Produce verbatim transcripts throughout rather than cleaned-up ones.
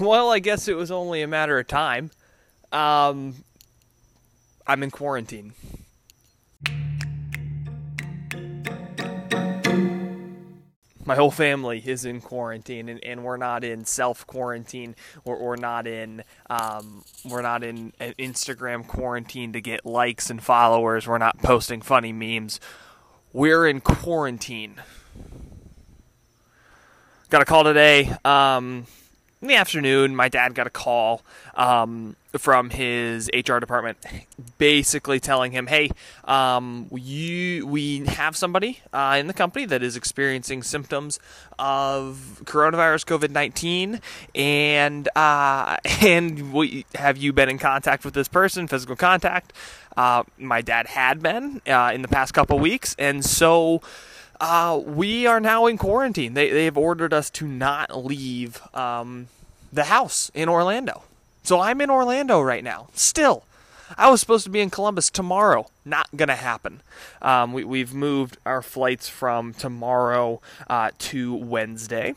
Well, I guess it was only a matter of time. Um, I'm in quarantine. My whole family is in quarantine, and, and we're not in self-quarantine, or we're not in um, we're not in an Instagram quarantine to get likes and followers. We're not posting funny memes. We're in quarantine. Got a call today. Um, in the afternoon, my dad got a call um, from his H R department, basically telling him, "Hey, um, you we have somebody uh, in the company that is experiencing symptoms of coronavirus, COVID nineteen, and uh, and we, have you been in contact with this person? Physical contact?" Uh, my dad had been uh, in the past couple weeks, and so. Uh, we are now in quarantine. They they have ordered us to not leave um, the house in Orlando. So I'm in Orlando right now. Still, I was supposed to be in Columbus tomorrow. Not gonna happen. Um, we we've moved our flights from tomorrow uh, to Wednesday.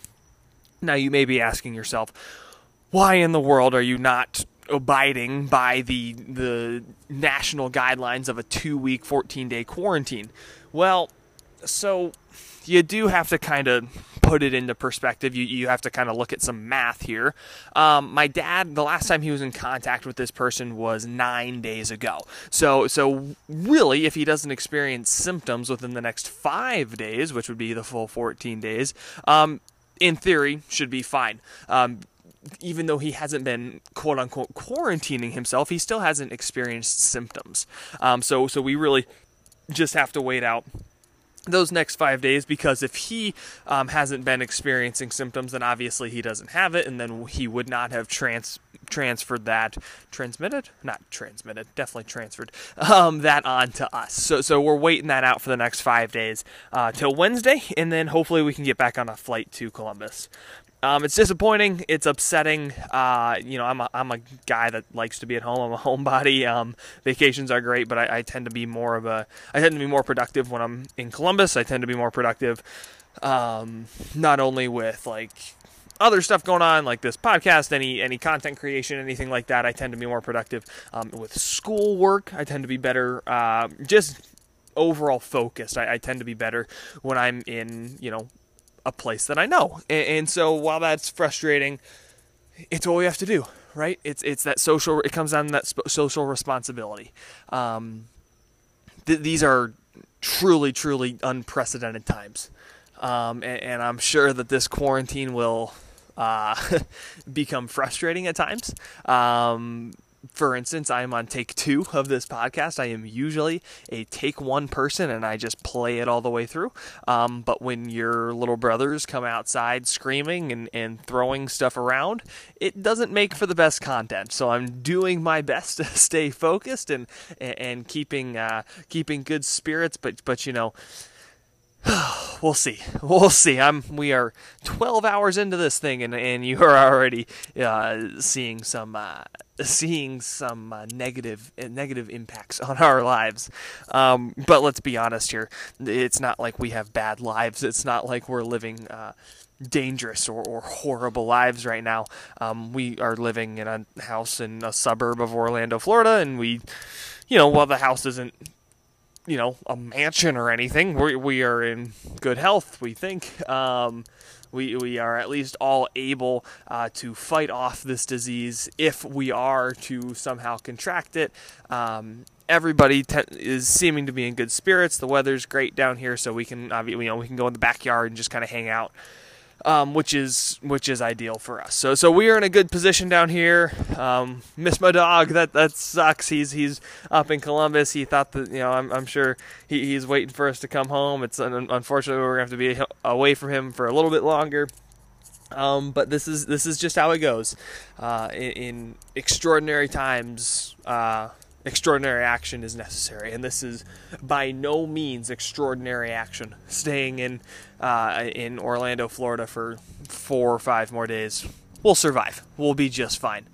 Now you may be asking yourself, why in the world are you not abiding by the the national guidelines of a two-week, fourteen-day quarantine? Well. So you do have to kind of put it into perspective. You you have to kind of look at some math here. Um, my dad, the last time he was in contact with this person was nine days ago. So so really, if he doesn't experience symptoms within the next five days, which would be the full fourteen days, um, in theory, should be fine. Um, even though he hasn't been quote unquote quarantining himself, he still hasn't experienced symptoms. Um, so so we really just have to wait out those next five days, because if he um, hasn't been experiencing symptoms, then obviously he doesn't have it, and then he would not have trans transferred that, transmitted, not transmitted, definitely transferred um, that on to us. So, so we're waiting that out for the next five days uh, till Wednesday, and then hopefully we can get back on a flight to Columbus. Um, it's disappointing. It's upsetting. Uh, you know, I'm a, I'm a guy that likes to be at home. I'm a homebody. Um, vacations are great, but I, I tend to be more of a, I tend to be more productive when I'm in Columbus. I tend to be more productive, um, not only with like other stuff going on, like this podcast, any, any content creation, anything like that. I tend to be more productive, um, with schoolwork. I tend to be better, uh, just overall focused. I, I tend to be better when I'm in, you know, a place that I know. And, and so while that's frustrating, it's what we have to do, right? It's, it's that social, it comes down to that sp- social responsibility. Um, th- these are truly, truly unprecedented times. Um, and, and I'm sure that this quarantine will, uh, become frustrating at times. Um, For instance, I am on take two of this podcast. I am usually a take one person, and I just play it all the way through. Um, but when your little brothers come outside screaming and, and throwing stuff around, it doesn't make for the best content. So I'm doing my best to stay focused and and, and keeping uh, keeping good spirits. But but you know, we'll see. We'll see. I'm. We are twelve hours into this thing, and and you are already uh, seeing some. Uh, seeing some uh, negative uh, negative impacts on our lives. Um, but let's be honest here. It's not like we have bad lives. It's not like we're living uh, dangerous or, or horrible lives right now. Um, we are living in a house in a suburb of Orlando, Florida, and we, you know, while the house isn't, you know, a mansion or anything, we we are in good health, we think. Um, We we are at least all able uh, to fight off this disease if we are to somehow contract it. Um, everybody te- is seeming to be in good spirits. The weather's great down here, so we can obviously, you know, we can go in the backyard and just kind of hang out, um, which is which is ideal for us. So so we are in a good position down here. Um, miss my dog. That that sucks. He's he's up in Columbus. He thought that, you know, I'm I'm sure he, he's waiting for us to come home. It's un- unfortunately we're gonna have to be away from him for a little bit longer. Um, but this is this is just how it goes. Uh, in, in extraordinary times, uh, extraordinary action is necessary, and this is by no means extraordinary action. Staying in uh, in Orlando, Florida for four or five more days we'll survive. We'll be just fine.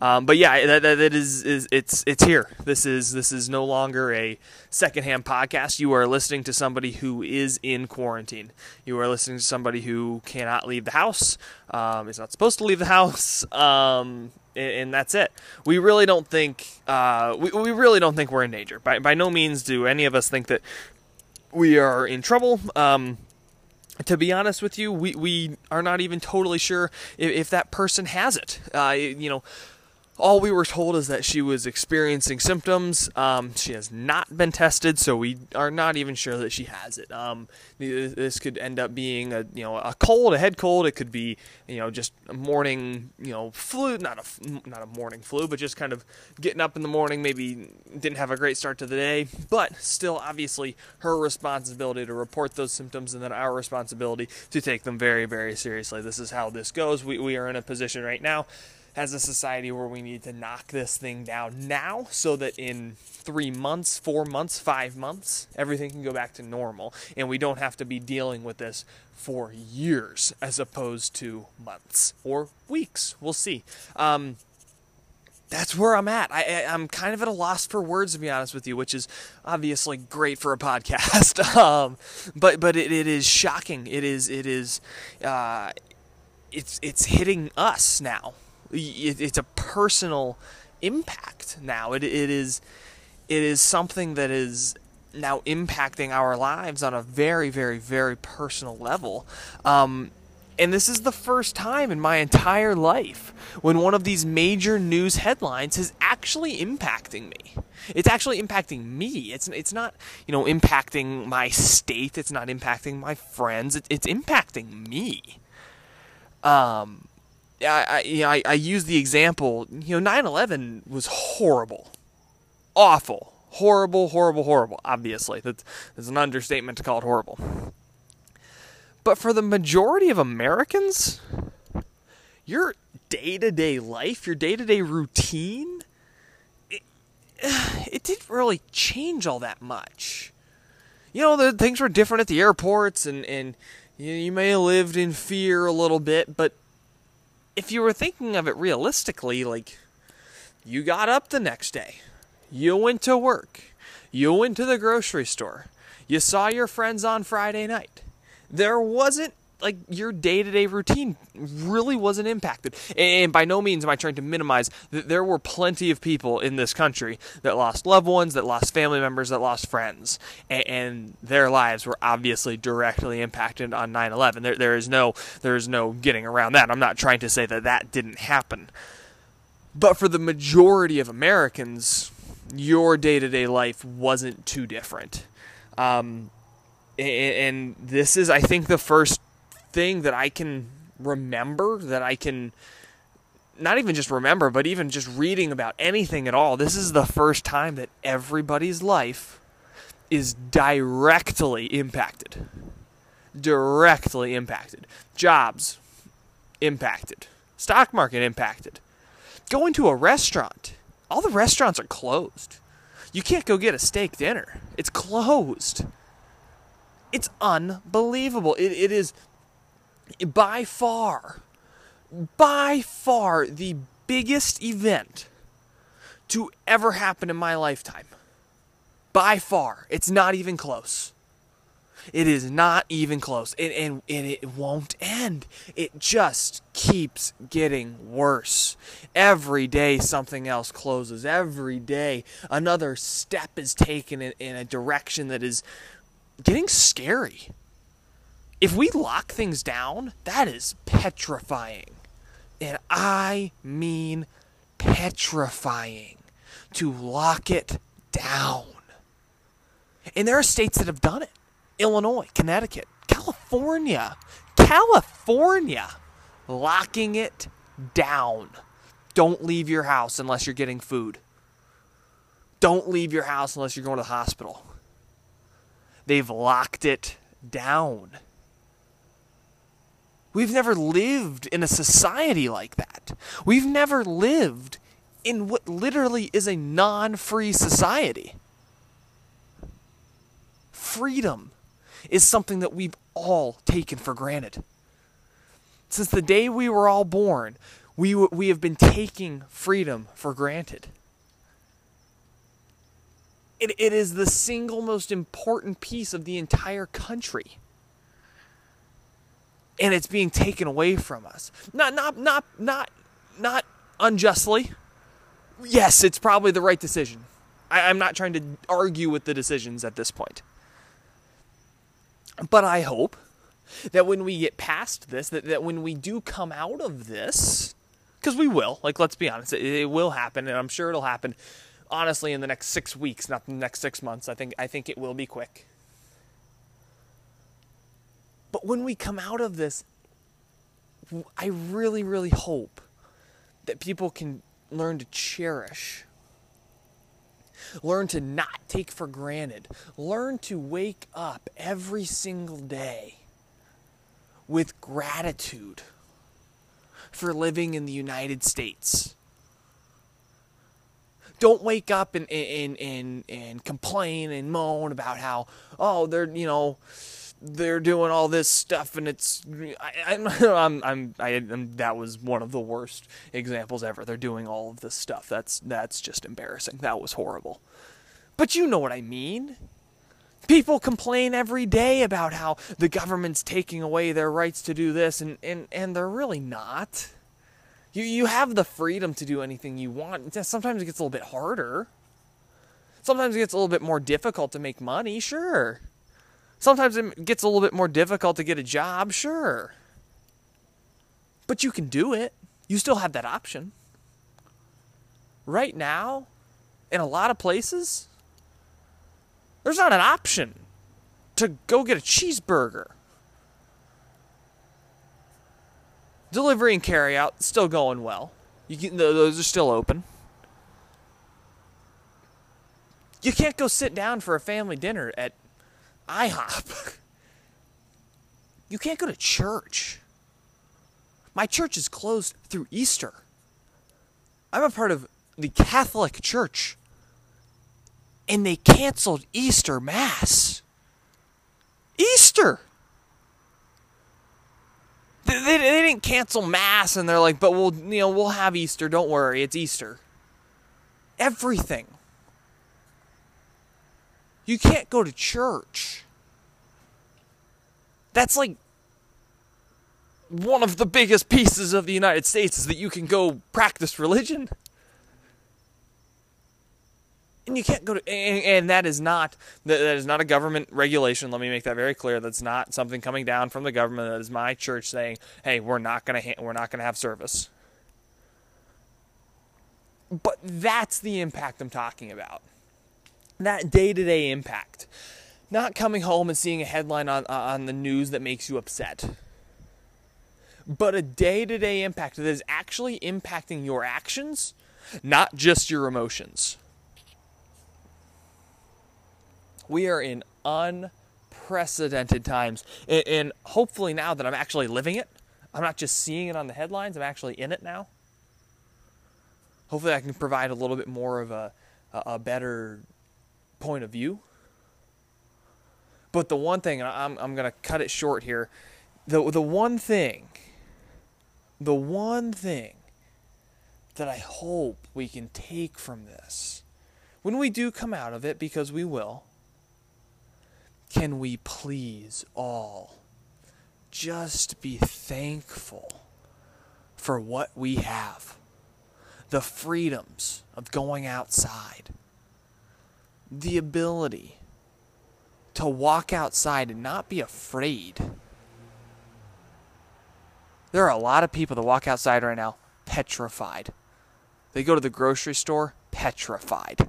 Um, but yeah, that, that, that is, is it's it's here. This is this is no longer a secondhand podcast. You are listening to somebody who is in quarantine. You are listening to somebody who cannot leave the house, um, is not supposed to leave the house, um, and, and that's it. We really don't think uh, we we really don't think we're in danger. By by no means do any of us think that we are in trouble. Um, To be honest with you, we, we are not even totally sure if, if that person has it. Uh, you know, all we were told is that she was experiencing symptoms. Um, she has not been tested, so we are not even sure that she has it. Um, this could end up being a you know a cold, a head cold. It could be you know just a morning you know flu, not a not a morning flu, but just kind of getting up in the morning. Maybe didn't have a great start to the day, but still, obviously, her responsibility to report those symptoms, and then our responsibility to take them very, very seriously. This is how this goes. We we are in a position right now as a society where we need to knock this thing down now so that in three months, four months, five months, everything can go back to normal. And we don't have to be dealing with this for years as opposed to months or weeks. We'll see. Um, that's where I'm at. I, I, I'm kind of at a loss for words, to be honest with you, which is obviously great for a podcast. um, but but it, it is shocking. It is, it is, uh, it's, it's hitting us now. It's a personal impact now. It it is, it is something that is now impacting our lives on a very, very, very personal level. Um, and this is the first time in my entire life when one of these major news headlines is actually impacting me. It's actually impacting me. It's it's not you know impacting my state. It's not impacting my friends. It, it's impacting me. Um. I, I, you know, I, I use the example, you know, nine eleven was horrible, awful, horrible, horrible, horrible, obviously. That's, that's an understatement to call it horrible. But for the majority of Americans, your day-to-day life, your day-to-day routine, it, it didn't really change all that much. You know, the things were different at the airports, and, and you, you may have lived in fear a little bit, but if you were thinking of it realistically, like, you got up the next day, you went to work, you went to the grocery store, you saw your friends on Friday night. There wasn't, like, your day-to-day routine really wasn't impacted. And by no means am I trying to minimize that there were plenty of people in this country that lost loved ones, that lost family members, that lost friends, and their lives were obviously directly impacted on nine eleven. There, there is no, there is no getting around that. I'm not trying to say that that didn't happen. But for the majority of Americans, your day-to-day life wasn't too different. Um, and this is, I think, the first thing that I can remember, that I can not even just remember, but even just reading about anything at all. This is the first time that everybody's life is directly impacted. Directly impacted. Jobs impacted. Stock market impacted. Go into a restaurant. All the restaurants are closed. You can't go get a steak dinner. It's closed. It's unbelievable. It, it is by far, by far the biggest event to ever happen in my lifetime. By far. It's not even close. It is not even close. And, and, and it won't end. It just keeps getting worse. Every day something else closes. Every day another step is taken in, in a direction that is getting scary. If we lock things down, that is petrifying. And I mean petrifying. To lock it down. And there are states that have done it. Illinois, Connecticut, California. California. Locking it down. Don't leave your house unless you're getting food. Don't leave your house unless you're going to the hospital. They've locked it down. We've never lived in a society like that. We've never lived in what literally is a non-free society. Freedom is something that we've all taken for granted. Since the day we were all born, we w- we have been taking freedom for granted. It it is the single most important piece of the entire country. And it's being taken away from us. Not not not not not unjustly. Yes, it's probably the right decision. I, I'm not trying to argue with the decisions at this point. But I hope that when we get past this, that, that when we do come out of this, because we will, like, let's be honest, it, it will happen, and I'm sure it'll happen, honestly, in the next six weeks, not the next six months. I think I think it will be quick. But when we come out of this, I really, really hope that people can learn to cherish, learn to not take for granted, learn to wake up every single day with gratitude for living in the United States. Don't wake up and and, and and complain and moan about how, oh, they're, you know, they're doing all this stuff and it's, I, I'm, I'm, I, I'm, that was one of the worst examples ever. They're doing all of this stuff. That's, that's just embarrassing. That was horrible. But you know what I mean? People complain every day about how the government's taking away their rights to do this, and, and, and they're really not. You you have the freedom to do anything you want. Sometimes it gets a little bit harder. Sometimes it gets a little bit more difficult to make money, sure. Sometimes it gets a little bit more difficult to get a job, sure. But you can do it. You still have that option. Right now, in a lot of places, there's not an option to go get a cheeseburger. Delivery and carryout still going well. You can, those are still open. You can't go sit down for a family dinner at I hop. You can't go to church. My church is closed through Easter. I'm a part of the Catholic Church, and they canceled Easter Mass. Easter! They, they, they didn't cancel Mass, and they're like, but we'll, you know, we'll have Easter. Don't worry, it's Easter. Everything. You can't go to church. That's like one of the biggest pieces of the United States, is that you can go practice religion. And you can't go to, and, and that is not, that is not a government regulation. Let me make that very clear. That's not something coming down from the government. That is my church saying, "Hey, we're not gonna, ha- we're not gonna have service." But that's the impact I'm talking about. That day-to-day impact, not coming home and seeing a headline on on the news that makes you upset, but a day-to-day impact that is actually impacting your actions, not just your emotions. We are in unprecedented times. And hopefully now that I'm actually living it, I'm not just seeing it on the headlines, I'm actually in it now. Hopefully I can provide a little bit more of a, a better point of view. But the one thing, and I'm, I'm going to cut it short here, the, the one thing, the one thing that I hope we can take from this, when we do come out of it, because we will, can we please all just be thankful for what we have? The freedoms of going outside. The ability to walk outside and not be afraid. There are a lot of people that walk outside right now petrified. They go to the grocery store petrified.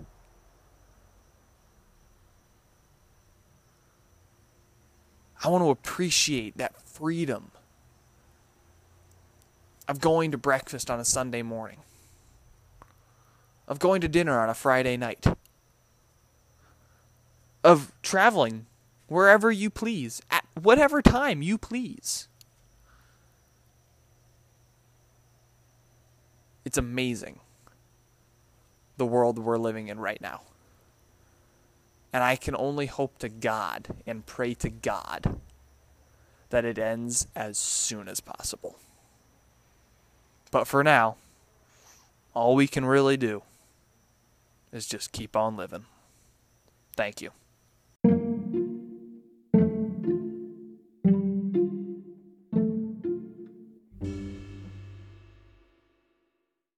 I want to appreciate that freedom of going to breakfast on a Sunday morning, of going to dinner on a Friday night, of traveling wherever you please, at whatever time you please. It's amazing, the world we're living in right now. And I can only hope to God and pray to God that it ends as soon as possible. But for now, all we can really do is just keep on living. Thank you.